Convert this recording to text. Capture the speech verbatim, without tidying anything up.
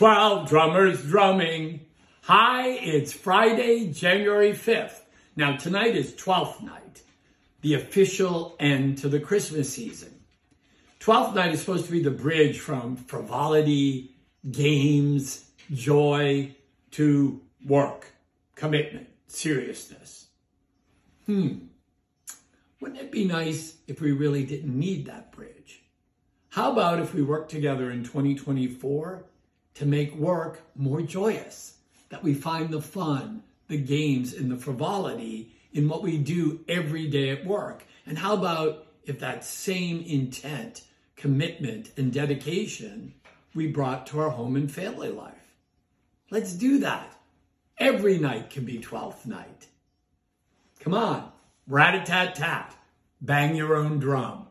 twelve drummers drumming. Hi, it's Friday, January fifth. Now, tonight is twelfth night, the official end to the Christmas season. twelfth night is supposed to be the bridge from frivolity, games, joy, to work, commitment, seriousness. Hmm. Wouldn't it be nice if we really didn't need that bridge? How about if we work together in twenty twenty-four to make work more joyous, that we find the fun, the games, and the frivolity in what we do every day at work? And how about if that same intent, commitment, and dedication we brought to our home and family life? Let's do that. Every night can be twelfth night. Come on, rat-a-tat-tat, bang your own drum.